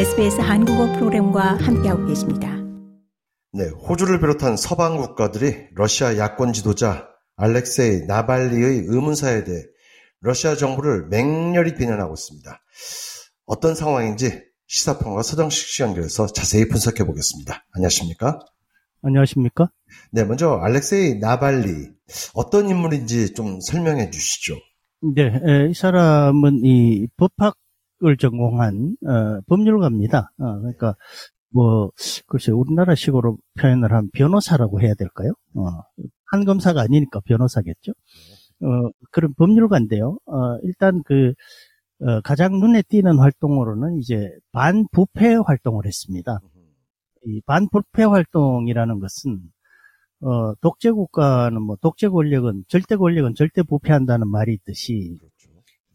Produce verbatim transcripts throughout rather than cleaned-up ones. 에스비에스 한국어 프로그램과 함께하고 계십니다. 네, 호주를 비롯한 서방 국가들이 러시아 야권 지도자 알렉세이 나발니의 의문사에 대해 러시아 정부를 맹렬히 비난하고 있습니다. 어떤 상황인지 시사평론가 서정식 씨 연결해서 자세히 분석해 보겠습니다. 안녕하십니까? 안녕하십니까? 네, 먼저 알렉세이 나발니 어떤 인물인지 좀 설명해 주시죠. 네, 이 사람은 이 법학을 전공한 어, 법률가입니다. 어, 그러니까 뭐 글쎄 우리나라식으로 표현을 하면 변호사라고 해야 될까요? 어, 한 검사가 아니니까 변호사겠죠. 어, 그런 법률가인데요. 어, 일단 그 어, 가장 눈에 띄는 활동으로는 이제 반부패 활동을 했습니다. 이 반부패 활동이라는 것은 어, 독재 국가는 뭐 독재 권력은 절대 권력은 절대 부패한다는 말이 있듯이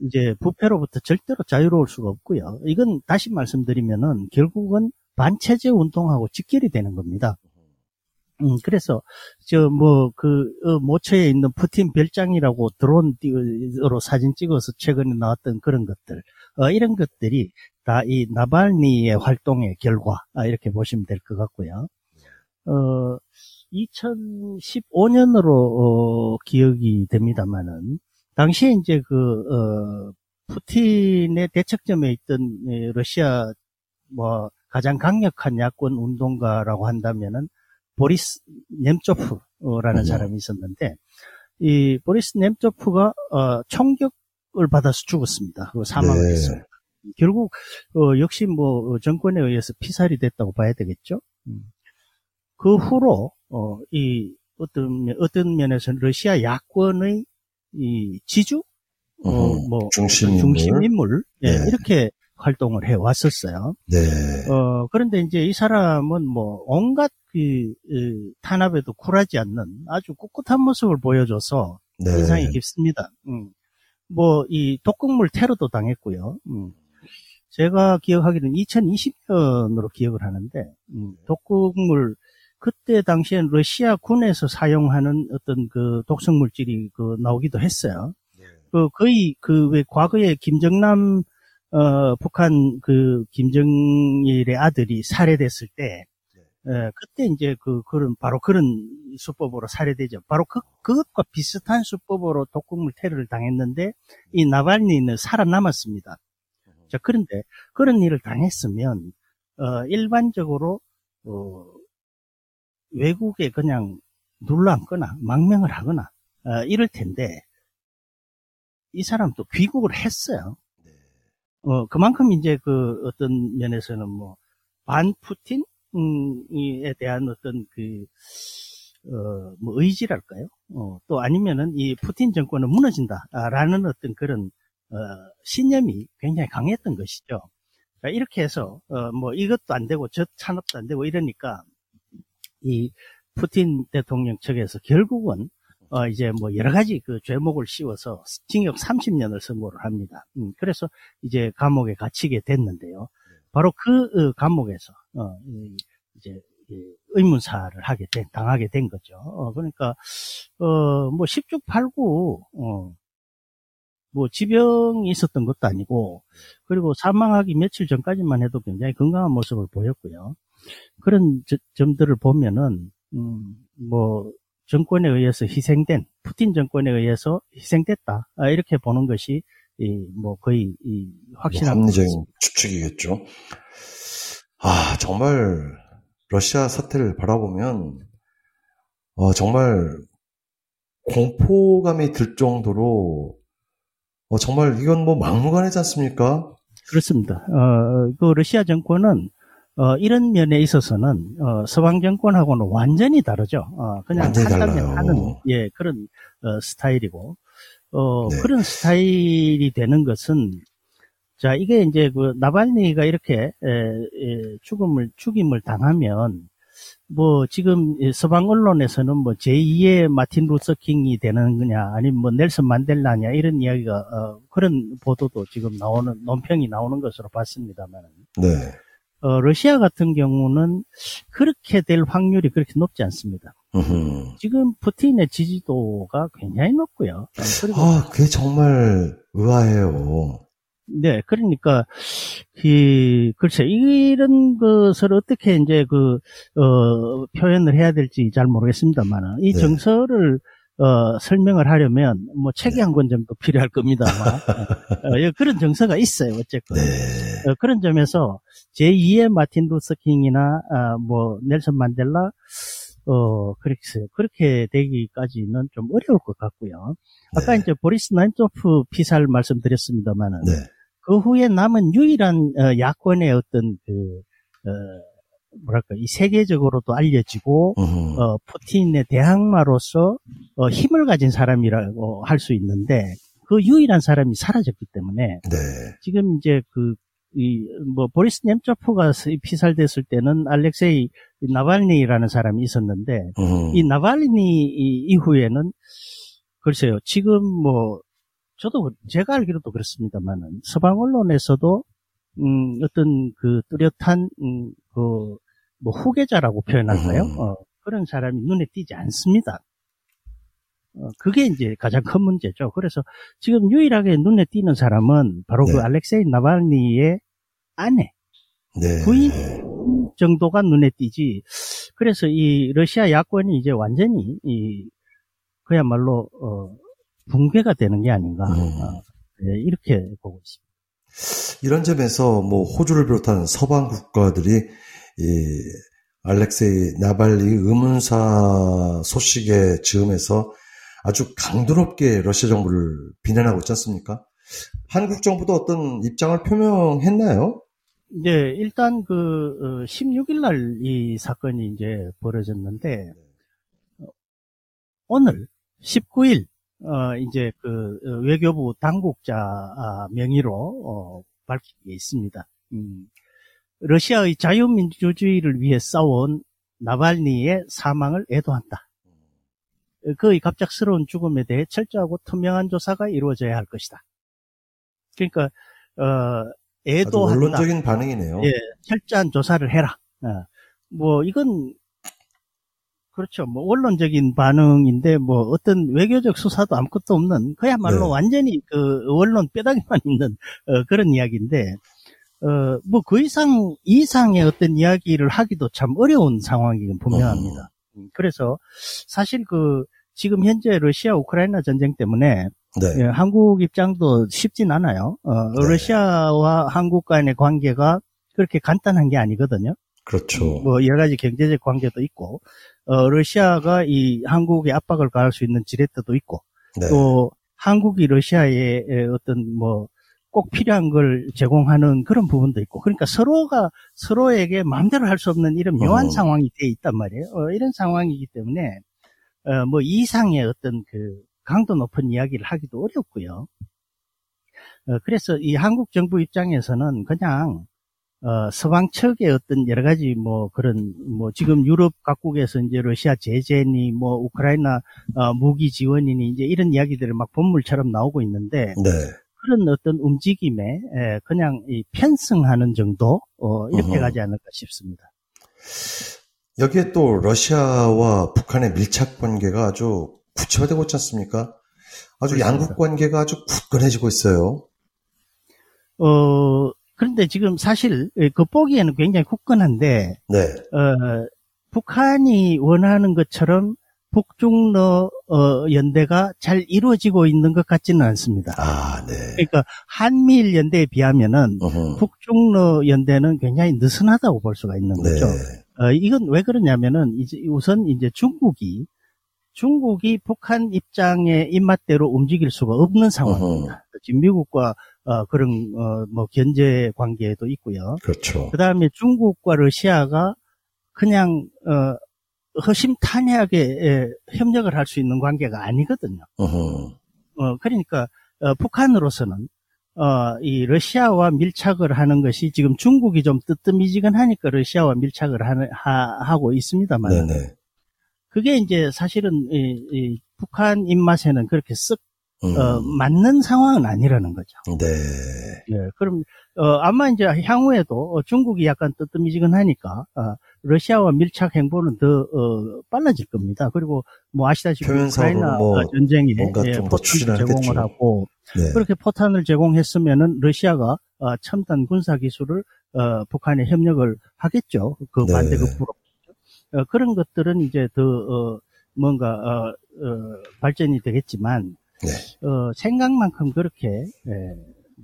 이제 부패로부터 절대로 자유로울 수가 없고요. 이건 다시 말씀드리면은 결국은 반체제 운동하고 직결이 되는 겁니다. 음, 그래서, 저, 뭐, 그, 어, 모처에 있는 푸틴 별장이라고 드론으로 사진 찍어서 최근에 나왔던 그런 것들, 어, 이런 것들이 다 이 나발니의 활동의 결과, 아, 이렇게 보시면 될 것 같고요. 어, 이천십오 년으로, 어, 기억이 됩니다만은, 당시에 이제 그, 어, 푸틴의 대척점에 있던 러시아, 뭐, 가장 강력한 야권 운동가라고 한다면은, 보리스 넴초프라는 네. 사람이 있었는데, 이 보리스 넴초프가 어, 총격을 받아서 죽었습니다. 그 사망을 네. 했습니다. 결국 어, 역시 뭐 정권에 의해서 피살이 됐다고 봐야 되겠죠. 그 후로 어, 이 어떤 어떤 면에서는 러시아 야권의 이 지주, 어, 어, 뭐 중심인물, 중심인물 네. 네. 이렇게. 활동을 해 왔었어요. 네. 어, 그런데 이제 이 사람은 뭐 온갖 그, 그 탄압에도 굴하지 않는 아주 꿋꿋한 모습을 보여줘서 네. 인상이 깊습니다. 음. 뭐 이 독극물 테러도 당했고요. 음. 제가 기억하기로는 이천이십 년으로 기억을 하는데 음, 독극물 그때 당시엔 러시아 군에서 사용하는 어떤 그 독성 물질이 그 나오기도 했어요. 네. 그 거의 그 왜 과거에 김정남 어, 북한 그 김정일의 아들이 살해됐을 때, 네. 에, 그때 이제 그 그런 바로 그런 수법으로 살해되죠. 바로 그 그것과 비슷한 수법으로 독극물 테러를 당했는데 이 나발니는 살아남았습니다. 자 그런데 그런 일을 당했으면 어, 일반적으로 어, 외국에 그냥 눌러앉거나 망명을 하거나 어, 이럴 텐데 이 사람도 귀국을 했어요. 어, 그만큼 이제 그 어떤 면에서는 뭐, 반 푸틴에 대한 어떤 그, 어, 뭐 의지랄까요? 어, 또 아니면은 이 푸틴 정권은 무너진다라는 어떤 그런, 어, 신념이 굉장히 강했던 것이죠. 그러니까 이렇게 해서, 어, 뭐 이것도 안 되고 저 산업도 안 되고 이러니까 이 푸틴 대통령 측에서 결국은 어, 이제 뭐 여러 가지 그 죄목을 씌워서 징역 삼십 년을 선고를 합니다. 음, 그래서 이제 감옥에 갇히게 됐는데요. 바로 그 어, 감옥에서, 어, 이제, 의문사를 하게 된, 당하게 된 거죠. 어, 그러니까, 어, 뭐 십중팔구, 어, 뭐 지병이 있었던 것도 아니고, 그리고 사망하기 며칠 전까지만 해도 굉장히 건강한 모습을 보였고요. 그런 저, 점들을 보면은, 음, 뭐, 정권에 의해서 희생된 푸틴 정권에 의해서 희생됐다 아, 이렇게 보는 것이 이, 뭐 거의 이, 확실한 합리적인 것입니다. 추측이겠죠. 아 정말 러시아 사태를 바라보면 어, 정말 공포감이 들 정도로 어, 정말 이건 뭐 막무가내지 않습니까? 그렇습니다. 어, 그 러시아 정권은 어, 이런 면에 있어서는, 어, 서방 정권하고는 완전히 다르죠. 어, 그냥 한다면 하는, 예, 그런, 어, 스타일이고, 어, 네. 그런 스타일이 되는 것은, 자, 이게 이제 그, 나발니가 이렇게, 에, 에, 죽음을, 죽임을 당하면, 뭐, 지금 서방 언론에서는 뭐, 제이의 마틴 루서킹이 되는 거냐, 아니면 뭐, 넬슨 만델라냐, 이런 이야기가, 어, 그런 보도도 지금 나오는, 논평이 나오는 것으로 봤습니다만. 네. 어, 러시아 같은 경우는 그렇게 될 확률이 그렇게 높지 않습니다. 으흠. 지금 푸틴의 지지도가 굉장히 높고요. 그리고 아, 그게 정말 의아해요. 네, 그러니까, 이, 글쎄, 이런 것을 어떻게 이제 그, 어, 표현을 해야 될지 잘 모르겠습니다만, 이 네. 정서를, 어, 설명을 하려면, 뭐, 책이 네. 한 권 정도 필요할 겁니다. 아마. 어, 그런 정서가 있어요, 어쨌건. 네. 어, 그런 점에서, 제이의 마틴 루터 킹이나, 아, 뭐, 넬슨 만델라, 어, 그렇겠어요. 그렇게 되기까지는 좀 어려울 것 같고요. 아까 네. 이제 보리스 난조프 피살 말씀드렸습니다만은, 네. 그 후에 남은 유일한 야권의 어떤 그, 어, 뭐랄까, 이 세계적으로도 알려지고, 어허. 어, 푸틴의 대항마로서, 어, 힘을 가진 사람이라고 할 수 있는데, 그 유일한 사람이 사라졌기 때문에, 네. 지금 이제 그, 이, 뭐, 보리스 넴초프가 피살됐을 때는 알렉세이 나발니라는 사람이 있었는데, 어허. 이 나발니 이후에는, 글쎄요, 지금 뭐, 저도, 제가 알기로도 그렇습니다만은, 서방 언론에서도, 음, 어떤 그 뚜렷한, 음, 그, 뭐, 후계자라고 표현할까요? 음. 어, 그런 사람이 눈에 띄지 않습니다. 어, 그게 이제 가장 큰 문제죠. 그래서 지금 유일하게 눈에 띄는 사람은 바로 네. 그 알렉세이 나발니의 아내, 네. 부인 정도가 눈에 띄지. 그래서 이 러시아 야권이 이제 완전히, 이, 그야말로, 어, 붕괴가 되는 게 아닌가. 음. 어, 네, 이렇게 보고 있습니다. 이런 점에서 뭐 호주를 비롯한 서방 국가들이 이 알렉세이 나발니 의문사 소식에 즈음해서 아주 강도롭게 러시아 정부를 비난하고 있지 않습니까? 한국 정부도 어떤 입장을 표명했나요? 네, 일단 그 십육 일 날 이 사건이 이제 벌어졌는데 오늘 십구 일 어, 이제, 그, 외교부 당국자 명의로, 어, 밝힌 게 있습니다. 음, 러시아의 자유민주주의를 위해 싸워온 나발니의 사망을 애도한다. 그의 갑작스러운 죽음에 대해 철저하고 투명한 조사가 이루어져야 할 것이다. 그러니까, 어, 애도한다. 원론적인 반응이네요. 예, 철저한 조사를 해라. 어, 뭐, 이건, 그렇죠. 뭐 원론적인 반응인데 뭐 어떤 외교적 수사도 아무것도 없는 그야말로 네. 완전히 그 원론 뼈다귀만 있는 어, 그런 이야기인데 어, 뭐 그 이상 이상의 어떤 이야기를 하기도 참 어려운 상황이 분명합니다. 음. 그래서 사실 그 지금 현재 러시아 우크라이나 전쟁 때문에 네. 예, 한국 입장도 쉽진 않아요. 어, 네. 러시아와 한국 간의 관계가 그렇게 간단한 게 아니거든요. 그렇죠. 뭐 여러 가지 경제적 관계도 있고. 어, 러시아가 이 한국에 압박을 가할 수 있는 지렛대도 있고, 네. 또 한국이 러시아에 어떤 뭐 꼭 필요한 걸 제공하는 그런 부분도 있고, 그러니까 서로가 서로에게 마음대로 할 수 없는 이런 묘한 어. 상황이 돼 있단 말이에요. 어, 이런 상황이기 때문에, 어, 뭐 이상의 어떤 그 강도 높은 이야기를 하기도 어렵고요. 어, 그래서 이 한국 정부 입장에서는 그냥 어, 서방 측의 어떤 여러 가지 뭐 그런 뭐 지금 유럽 각국에서 이제 러시아 제재니 뭐 우크라이나 어, 무기 지원이니 이제 이런 이야기들을 막 본물처럼 나오고 있는데 네. 그런 어떤 움직임에 에, 그냥 이 편승하는 정도 어, 이렇게 어허. 가지 않을까 싶습니다. 여기에 또 러시아와 북한의 밀착 관계가 아주 구체화되고 있지 않습니까? 아주 그렇습니다. 양국 관계가 아주 굳건해지고 있어요. 어. 그런데 지금 사실 겉보기에는 굉장히 굳건한데 네. 어, 북한이 원하는 것처럼 북중러 어, 연대가 잘 이루어지고 있는 것 같지는 않습니다. 아, 네. 그러니까 한미일 연대에 비하면은 어허. 북중러 연대는 굉장히 느슨하다고 볼 수가 있는 거죠. 네. 어, 이건 왜 그러냐면은 이제 우선 이제 중국이 중국이 북한 입장의 입맛대로 움직일 수가 없는 상황입니다. 어허. 지금 미국과 어, 그런, 어, 뭐, 견제 관계도 있고요. 그렇죠. 그 다음에 중국과 러시아가 그냥, 어, 허심탄회하게 에, 협력을 할 수 있는 관계가 아니거든요. 어허. 어, 그러니까, 어, 북한으로서는, 어, 이 러시아와 밀착을 하는 것이 지금 중국이 좀 뜨뜻미지근하니까 러시아와 밀착을 하는, 하, 하고 있습니다만. 네네. 그게 이제 사실은, 이, 이 북한 입맛에는 그렇게 쓱 음. 어, 맞는 상황은 아니라는 거죠. 네. 예, 그럼 어, 아마 이제 향후에도 중국이 약간 뜨뜻미지근하니까 어, 러시아와 밀착 행보는 더 어, 빨라질 겁니다. 그리고 뭐 아시다시피 우크라이나 뭐 전쟁에 예, 포탄을 제공을 하고 네. 그렇게 포탄을 제공했으면은 러시아가 어, 첨단 군사 기술을 어, 북한에 협력을 하겠죠. 그 네. 반대급부로. 어, 그런 것들은 이제 더 어, 뭔가 어, 어, 발전이 되겠지만. 네. 어, 생각만큼 그렇게, 예,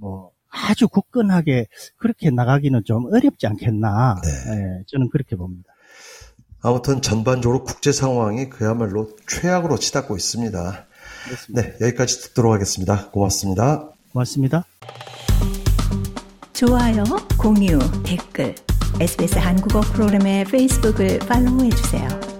뭐, 아주 굳건하게 그렇게 나가기는 좀 어렵지 않겠나. 네. 예, 저는 그렇게 봅니다. 아무튼 전반적으로 국제 상황이 그야말로 최악으로 치닫고 있습니다. 그렇습니다. 네, 여기까지 듣도록 하겠습니다. 고맙습니다. 고맙습니다. 좋아요, 공유, 댓글, 에스비에스 한국어 프로그램의 페이스북을 팔로우해주세요.